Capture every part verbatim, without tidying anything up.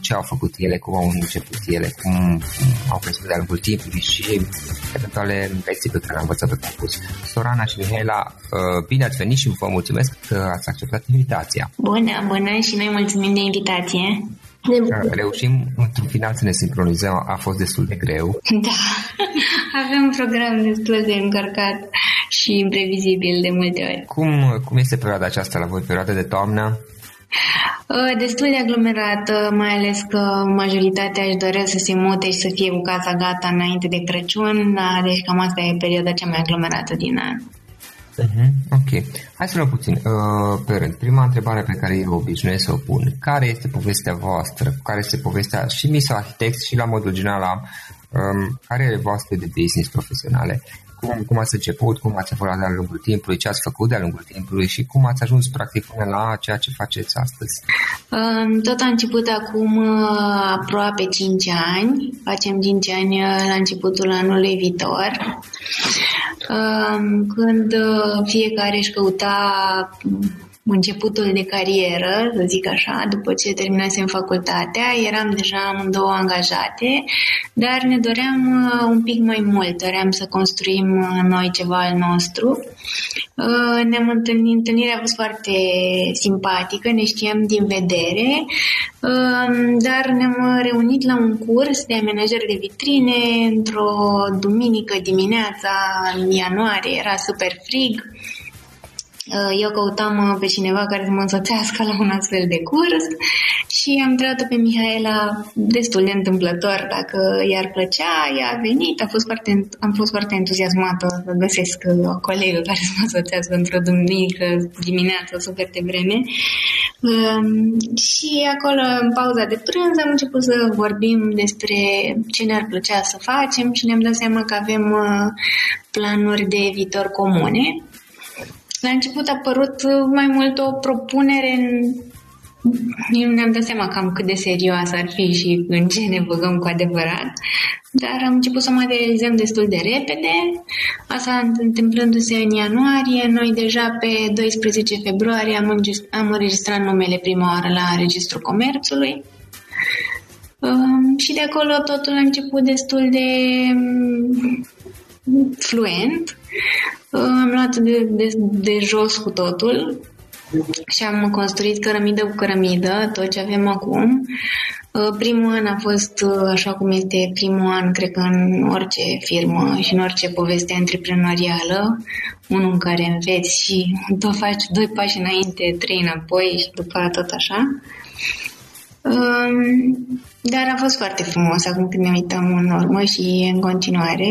ce au făcut ele, cum au început ele, cum au crescut de-a lungul timpului și eventuale lecții pe care le-am învățat pe parcurs. Sorana și Mihaela, uh, bine ați venit și vă mulțumesc că ați acceptat invitația. Bună, bună, și noi mulțumim de invitație. Reușim într-un final să ne sincronizăm, a fost destul de greu. Da, avem un program destul de încărcat și imprevizibil de multe ori. Cum, cum este perioada aceasta la voi, perioada de toamnă? Destul de aglomerată, mai ales că majoritatea își doresc să se mute și să fie cu casa gata înainte de Crăciun, deci cam asta e perioada cea mai aglomerată din an. Uh-huh. Ok, hai să luăm puțin uh, pe rând. Prima întrebare pe care eu obișnuiesc să o pun: care este povestea voastră? Care este povestea și misoarhitex și la modul general la, um, care e voastră de business profesionale? Cum, cum ați început, cum ați evoluat de-a lungul timpului, ce ați făcut de-a lungul timpului și cum ați ajuns practic până la ceea ce faceți astăzi? Tot a început acum aproape cinci ani, facem cinci ani la începutul anului viitor, când fiecare își căuta începutul de carieră, să zic așa. După ce terminasem facultatea, eram deja amândouă angajate, dar ne doream un pic mai mult, doream să construim noi ceva al nostru. Ne-am întâlnit, întâlnirea a fost foarte simpatică, ne știam din vedere, dar ne-am reunit la un curs de amenajări de vitrine într-o duminică dimineața în ianuarie, era super frig. eu căutam pe cineva care să mă însoțească la un astfel de curs și am întrebat-o pe Mihaela destul de întâmplător dacă i-ar plăcea, ea a venit, a fost foarte, am fost foarte entuziasmată să găsesc o colegă care să mă însoțească într-o duminică dimineață super de vreme. Și acolo, în pauza de prânz, am început să vorbim despre ce ne-ar plăcea să facem și ne-am dat seama că avem planuri de viitor comune. La început a apărut mai mult o propunere în... Eu ne-am dat seama cam cât de serioasă ar fi și în ce ne băgăm cu adevărat, dar am început să materializăm destul de repede. Asta întâmplându-se în ianuarie, noi deja pe doisprezece februarie am, înregist- am înregistrat numele prima oară la Registrul Comerțului. Um, și de acolo totul a început destul de fluent. Am luat de, de, de jos cu totul și am construit cărămidă cu cărămidă tot ce avem acum. Primul an a fost, așa cum este primul an, cred că în orice firmă și în orice poveste antreprenorială, unul în care înveți și tu faci doi pași înainte, trei înapoi și după tot așa. Dar a fost foarte frumos acum când ne uităm în urmă și în continuare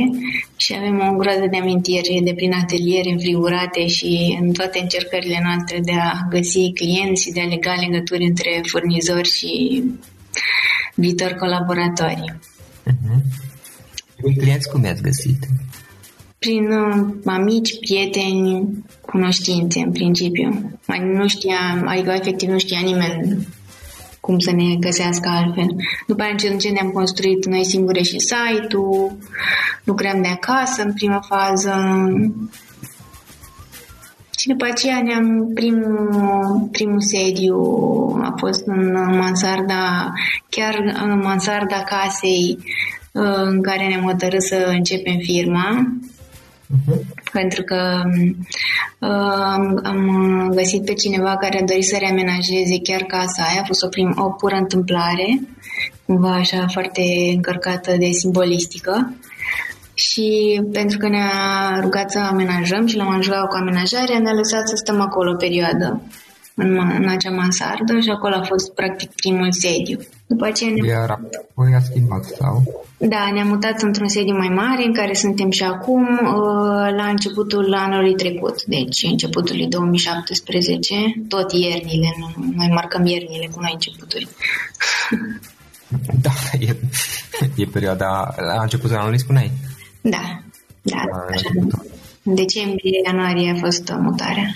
și avem o groază de amintiri de prin ateliere înfrigurate și în toate încercările noastre de a găsi clienți și de a lega legături între furnizori și viitori colaboratori. Uh-huh. Prin clienți cum i-ați găsit? Prin uh, amici, prieteni, cunoștințe în principiu. Nu știam, adică efectiv nu știa nimeni cum să ne găsească altfel. După aceea în ce ne-am construit noi singure și site-ul, lucrăm de acasă în prima fază și după aceea ne-am primul, primul sediu a fost în mansarda, chiar în mansarda casei în care ne-am hotărât să începem firma. Uh-huh. Pentru că uh, am găsit pe cineva care a dorit să reamenajeze chiar casa aia, a fost o, prim, o pură întâmplare, cumva așa foarte încărcată de simbolistică și pentru că ne-a rugat să amenajăm și l-am ajutat cu amenajarea, ne-a lăsat să stăm acolo o perioadă în, în acea mansardă și acolo a fost practic primul sediu. După aceea ne-am... Voi ați schimbat, sau? Da, ne-am mutat într-un sediu mai mare în care suntem și acum, la începutul anului trecut, deci începutul lui două mii șaptesprezece, tot iernile, noi marcăm iernile cu noi începuturi. Da, e, e perioada, la începutul anului spuneai? Da, da, așa. În decembrie, ianuarie a fost mutarea.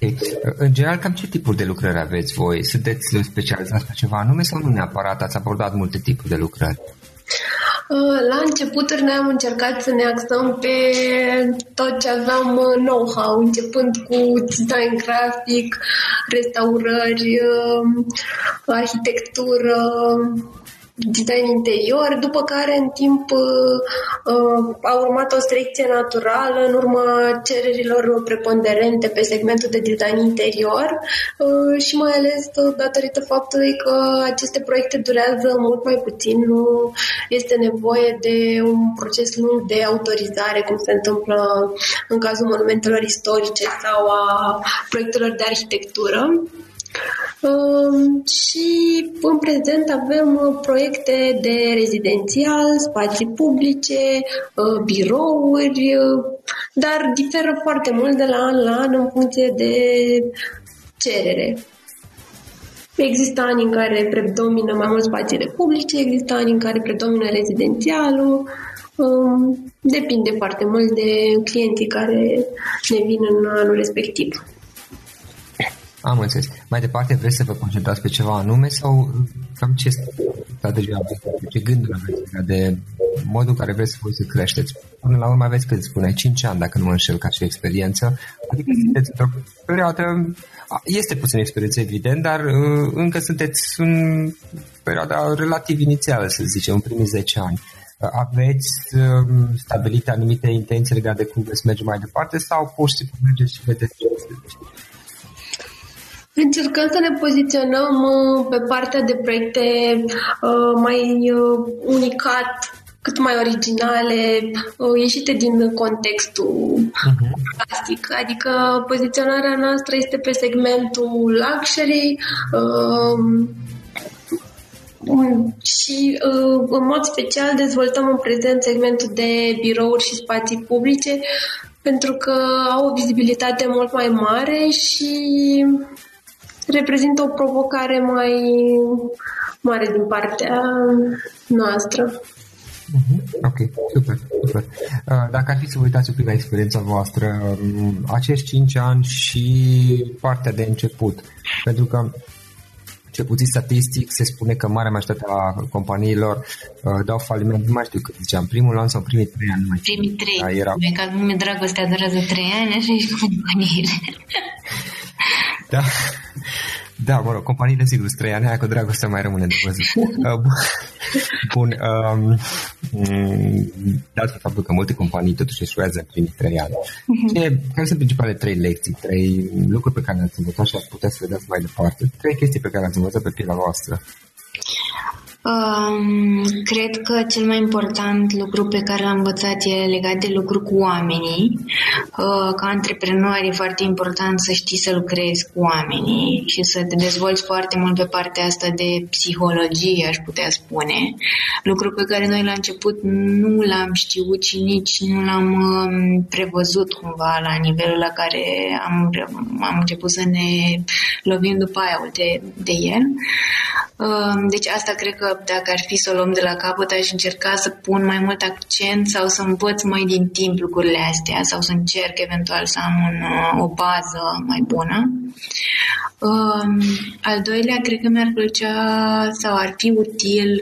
Okay. În general, cam ce tipuri de lucrări aveți voi? Sunteți specializați pe ceva anume sau nu neapărat? Ați abordat multe tipuri de lucrări? La începuturi noi am încercat să ne axăm pe tot ce aveam know-how, începând cu design grafic, restaurări, arhitectură, design interior, după care în timp uh, a urmat o selecție naturală în urma cererilor preponderente pe segmentul de design interior uh, și mai ales uh, datorită faptului că aceste proiecte durează mult mai puțin, nu este nevoie de un proces lung de autorizare, cum se întâmplă în cazul monumentelor istorice sau a proiectelor de arhitectură. Uh, și în prezent avem proiecte de rezidențial, spații publice, uh, birouri, uh, dar diferă foarte mult de la an la an în funcție de cerere. Există ani în care predomină mai mult spațiile publice, există ani în care predomină rezidențialul, uh, depinde foarte mult de clienții care ne vin în anul respectiv. Am înțeles. Mai departe vreți să vă concentrați pe ceva anume sau cam ce strategie aveți, ce gânduri aveți de modul în care vreți să, să creșteți? Până la urmă aveți, cât spuneai, cinci ani, dacă nu mă înșel, ca și experiență. Adică sunteți într-o perioadă, este puțin experiență evident, dar încă sunteți în perioada relativ inițială, să zicem, în primii zece ani. Aveți stabilit anumite intenții legate de cum veți merge mai departe sau pur și simplu mergeți și vedeți ce veți? Încercăm să ne poziționăm pe partea de proiecte mai unicat, cât mai originale, ieșite din contextul uh-huh. clasic. Adică poziționarea noastră este pe segmentul luxury, uh, Bun. Și uh, în mod special dezvoltăm în prezent segmentul de birouri și spații publice pentru că au o vizibilitate mult mai mare și reprezintă o provocare mai mare din partea noastră. Ok, super, super. Dacă ar fi să vă uitați un pic la experiența voastră, acești cinci ani și partea de început, pentru că cel puțin statistic se spune că marea majoritatea companiilor uh, dau faliment, nu mai știu cât ziceam, primul an sau primii trei ani. Mai primii trei, da, era... că anume dragostea durează trei ani, așa și companiile. Da, da, mă rog, companiile sigur sunt trei ani, aia cu dragostea mai rămâne de văzut. Uh, bun, um, dar de faptul că multe companii totuși eșuează în primii trei ani. Ce, care sunt principale trei lecții, trei lucruri pe care le-ați învățat și ați putea să le dați mai departe? Trei chestii pe care le-ați învățat pe pielea voastră. Um, cred că cel mai important lucru pe care l-am învățat e legat de lucru cu oamenii. Uh, ca antreprenor e foarte important să știi să lucrezi cu oamenii și să te dezvolți foarte mult pe partea asta de psihologie, aș putea spune. Lucru pe care noi la început nu l-am știut și nici nu l-am um, prevăzut cumva la nivelul la care am, am început să ne lovim după aia de, de el. Uh, deci asta cred că dacă ar fi să o luăm de la capăt, aș încerca să pun mai mult accent sau să învăț mai din timp lucrurile astea sau să încerc eventual să am un, o bază mai bună. Um, al doilea, cred că mi-ar plăcea sau ar fi util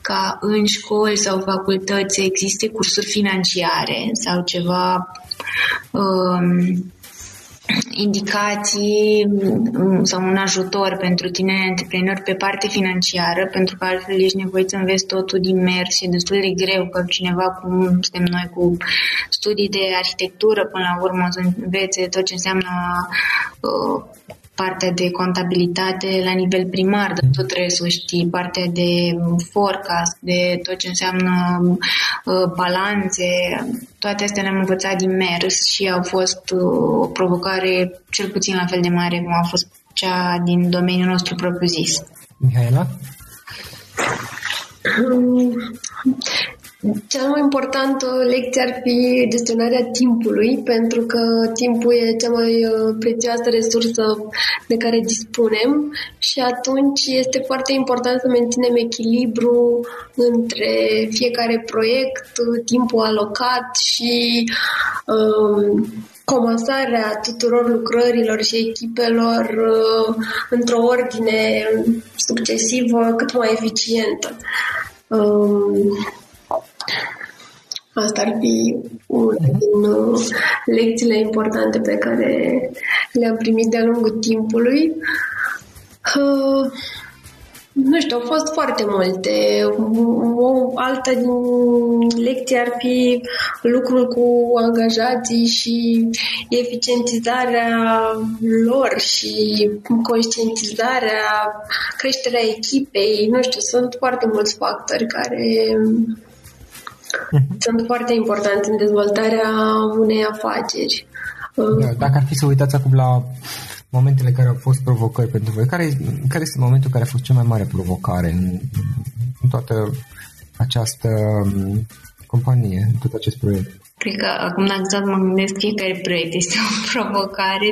ca în școli sau facultăți să existe cursuri financiare sau ceva... Um, indicații sau un ajutor pentru tine antreprenori pe parte financiară, pentru că altfel ești nevoit să înveți totul din mers și e destul de greu că cineva, cum suntem noi cu studii de arhitectură, până la urmă să învețe tot ce înseamnă uh, partea de contabilitate la nivel primar, dar tot trebuie să știi partea de forecast, de tot ce înseamnă uh, balanțe. Toate astea le-am învățat din mers și au fost uh, o provocare cel puțin la fel de mare cum a fost cea din domeniul nostru propriu-zis. Mihaela? Cea mai importantă lecție ar fi gestionarea timpului, pentru că timpul e cea mai prețioasă resursă de care dispunem și atunci este foarte important să menținem echilibru între fiecare proiect, timpul alocat și um, comasarea tuturor lucrărilor și echipelor uh, într-o ordine succesivă cât mai eficientă. Um, Asta ar fi una din lecțiile importante pe care le-am primit de-a lungul timpului. Uh, nu știu, au fost foarte multe. O altă din lecții ar fi lucrul cu angajații și eficientizarea lor și conștientizarea, creșterea echipei. Nu știu, sunt foarte mulți factori care... sunt foarte importante în dezvoltarea unei afaceri. Dacă ar fi să uitați acum la momentele care au fost provocări pentru voi, care, care este momentul care a fost cea mai mare provocare în, în toată această companie, în tot acest proiect? Cred că acum exact mă gândesc, fiecare proiect este o provocare.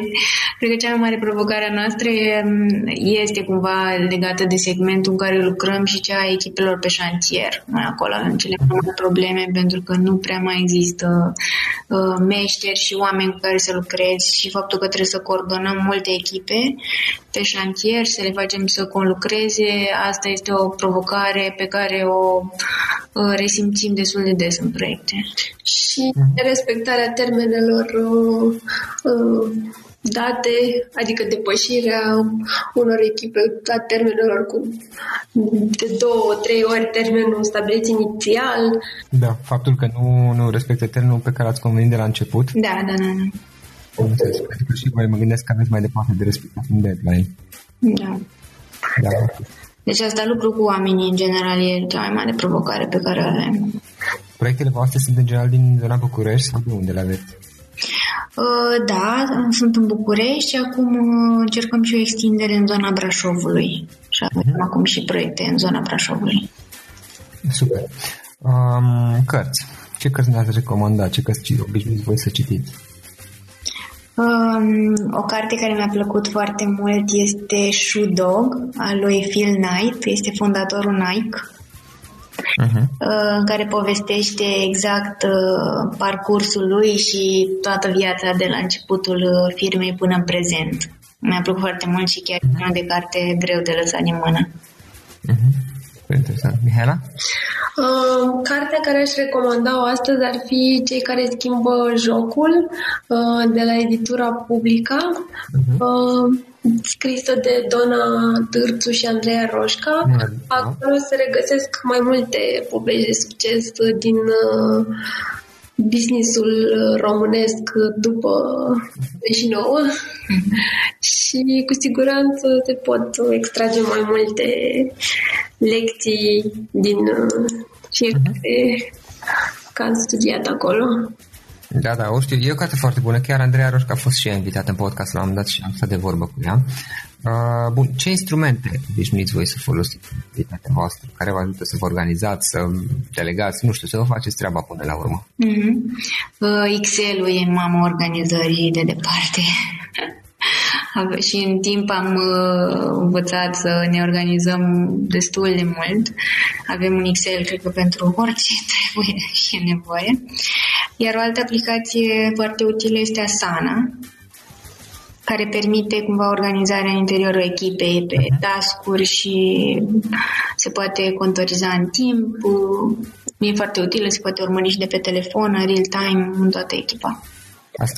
Cred că cea mai mare provocare a noastră este cumva legată de segmentul în care lucrăm și cea a echipelor pe șantier. Noi acolo avem cele mai mari probleme pentru că nu prea mai există uh, meșteri și oameni cu care să lucrezi și faptul că trebuie să coordonăm multe echipe pe șantier și să le facem să conlucreze. Asta este o provocare pe care o uh, resimțim destul de des în proiecte. Și respectarea termenelor uh, uh, date, adică depășirea unor echipe a termenelor cu de două, trei ori termenul stabilit inițial. Da, faptul că nu, nu respectă termenul pe care l-ați convenit de la început. Da, da, da. Pentru că și voi mă gândesc că aveți mai departe de respectat un deadline. Da. Da. Deci asta lucru cu oamenii în general e cea mai mare provocare pe care o avem. Proiectele voastre sunt în general din zona București sau de unde le aveți? Da, sunt în București și acum încercăm și o extindere în zona Brașovului și avem uh-huh. acum și proiecte în zona Brașovului. Super. Um, cărți. Ce cărți ne-ați recomandat? Ce cărți obișnuiți voi să citiți? Um, o carte care mi-a plăcut foarte mult este Shoe Dog, al lui Phil Knight, este fondatorul Nike. Uh-huh. Care povestește exact uh, parcursul lui și toată viața de la începutul firmei până în prezent. Mi-a plăcut foarte mult și chiar uh-huh. una de carte greu de lăsat din mână. Uh-huh. Interesant. Mihaela? Uh, cartea care aș recomanda-o astăzi ar fi Cei care schimbă jocul, uh, de la editura Publica. Uh-huh. Uh, scrisă de Doina Dârțu și Andreea Roșca. Acolo se regăsesc mai multe povești de succes din business-ul românesc după douăzeci și nouă și cu siguranță se pot extrage mai multe lecții din fiecare că am studiat acolo. Da, da, o știu. E o carte foarte bună. Chiar Andreea Roșca a fost și ea invitată în podcast, l-am dat și am stat de vorbă cu ea. Uh, bun, ce instrumente obișnuiți voi să folosiți în activitatea voastră? Care vă ajută să vă organizați, să delegați, nu știu, să vă faceți treaba până la urmă? Mm-hmm. Uh, Excel-ul e mama organizării de departe. Și în timp am învățat să ne organizăm destul de mult. Avem un Excel, cred că pentru orice trebuie și e nevoie. Iar o altă aplicație foarte utilă este Asana, care permite cumva organizarea în interiorul echipei pe task-uri și se poate contoriza în timp. E foarte utilă, se poate urmări și de pe telefon, real-time, în toată echipa.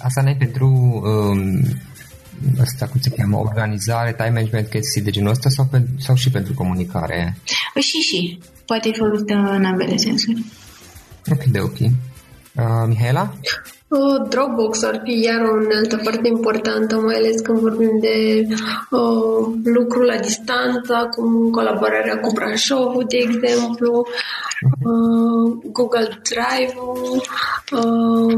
Asana e pentru... Um... asta cum se cheamă, organizare, time management, chestii de genul ăsta sau, pe, sau și pentru comunicare? Și, și. Poate fi folosită în ambele sensuri. Ok, de ok. Uh, Mihaela? Uh, Dropbox ar fi iar o altă parte importantă, mai ales când vorbim de uh, lucru la distanță, cum colaborarea cu Brașovul, de exemplu, uh, Google Drive, uh,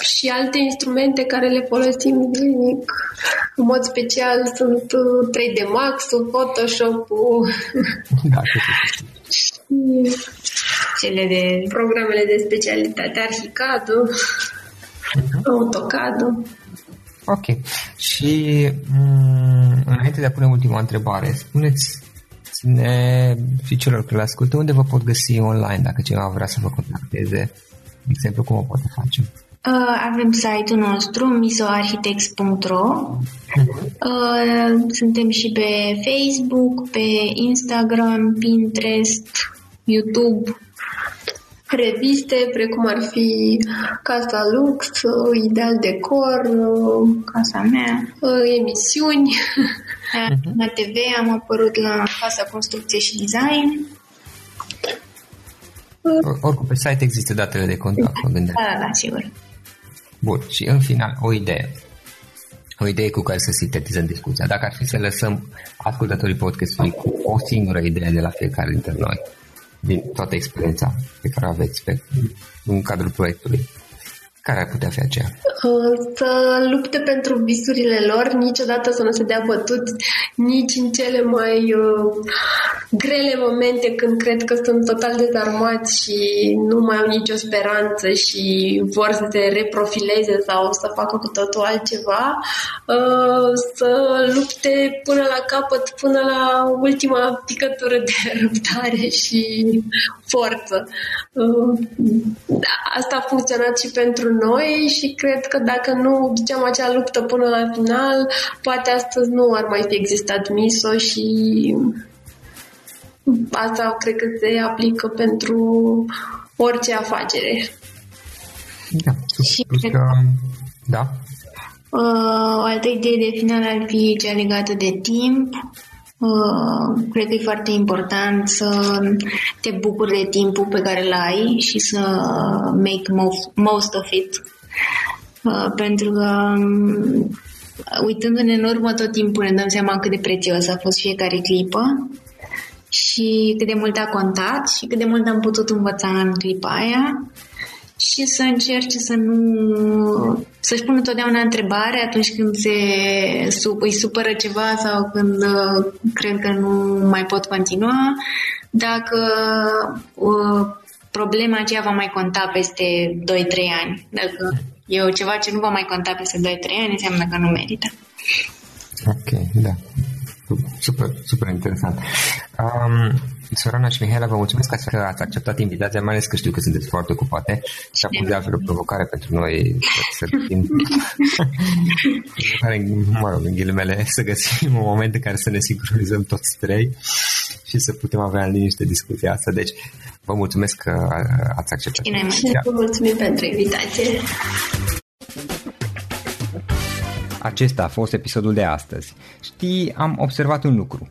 și alte instrumente care le folosim zilnic. În mod special sunt trei D Max-ul, Photoshop-ul da, și cele de programele de specialitate, AutoCAD-ul, AutoCAD-ul. Ok. Și m- înainte de a pune ultima întrebare, spuneți-ne și celor care le ascultă unde vă pot găsi online dacă cineva vrea să vă contacteze. De exemplu, cum o poate face? Avem site-ul nostru miso arhitex punct ro. Suntem și pe Facebook, pe Instagram, Pinterest, YouTube, reviste precum ar fi Casa Lux, Ideal Decor, Casa Mea, emisiuni. La T V am apărut la Casa Construcție și Design. Oricum pe site există datele de contact, mă gândesc. Da, da, sigur. Bun, și în final o idee. O idee cu care să sintetizăm discuția. Dacă ar fi să lăsăm ascultătorii podcastului cu o singură idee de la fiecare dintre noi, din toată experiența pe care o aveți pe, în cadrul proiectului, care ar putea fi aceea? Să lupte pentru visurile lor, niciodată să nu se dea bătuți, nici în cele mai uh, grele momente când cred că sunt total dezarmați și nu mai au nicio speranță și vor să se reprofileze sau să facă cu totul altceva, uh, să lupte până la capăt, până la ultima picătură de răbdare și forță. Uh, asta a funcționat și pentru noi și cred că dacă nu duceam acea luptă până la final, poate astăzi nu ar mai fi existat MISO și asta cred că se aplică pentru orice afacere. Da, și cred că... da. O altă idee de final ar fi cea legată de timp. Cred că e foarte important să te bucuri de timpul pe care îl ai și să make most of it, pentru că uitându-ne în urmă tot timpul ne dăm seama cât de prețios a fost fiecare clipă și cât de mult a contat și cât de mult am putut învăța în clipa aia și să încerce să nu... să-și pună totdeauna întrebare atunci când se, îi supără ceva sau când cred că nu mai pot continua, dacă problema aceea va mai conta peste doi trei ani. Dacă e ceva ce nu va mai conta peste doi trei ani, înseamnă că nu merită. Ok, da. Super, super interesant. Um, Sorana și Mihaela, vă mulțumesc că ați acceptat invitația, mai ales că știu că sunteți foarte ocupate și acum de altfel o provocare pentru noi să găsim mă rog, în ghilimele, să găsim un moment în care să ne sincronizăm toți trei și să putem avea în liniște discuția asta. Deci, vă mulțumesc că ați acceptat. Bine, vă mulțumim pentru invitație. Acesta a fost episodul de astăzi. Știi, am observat un lucru.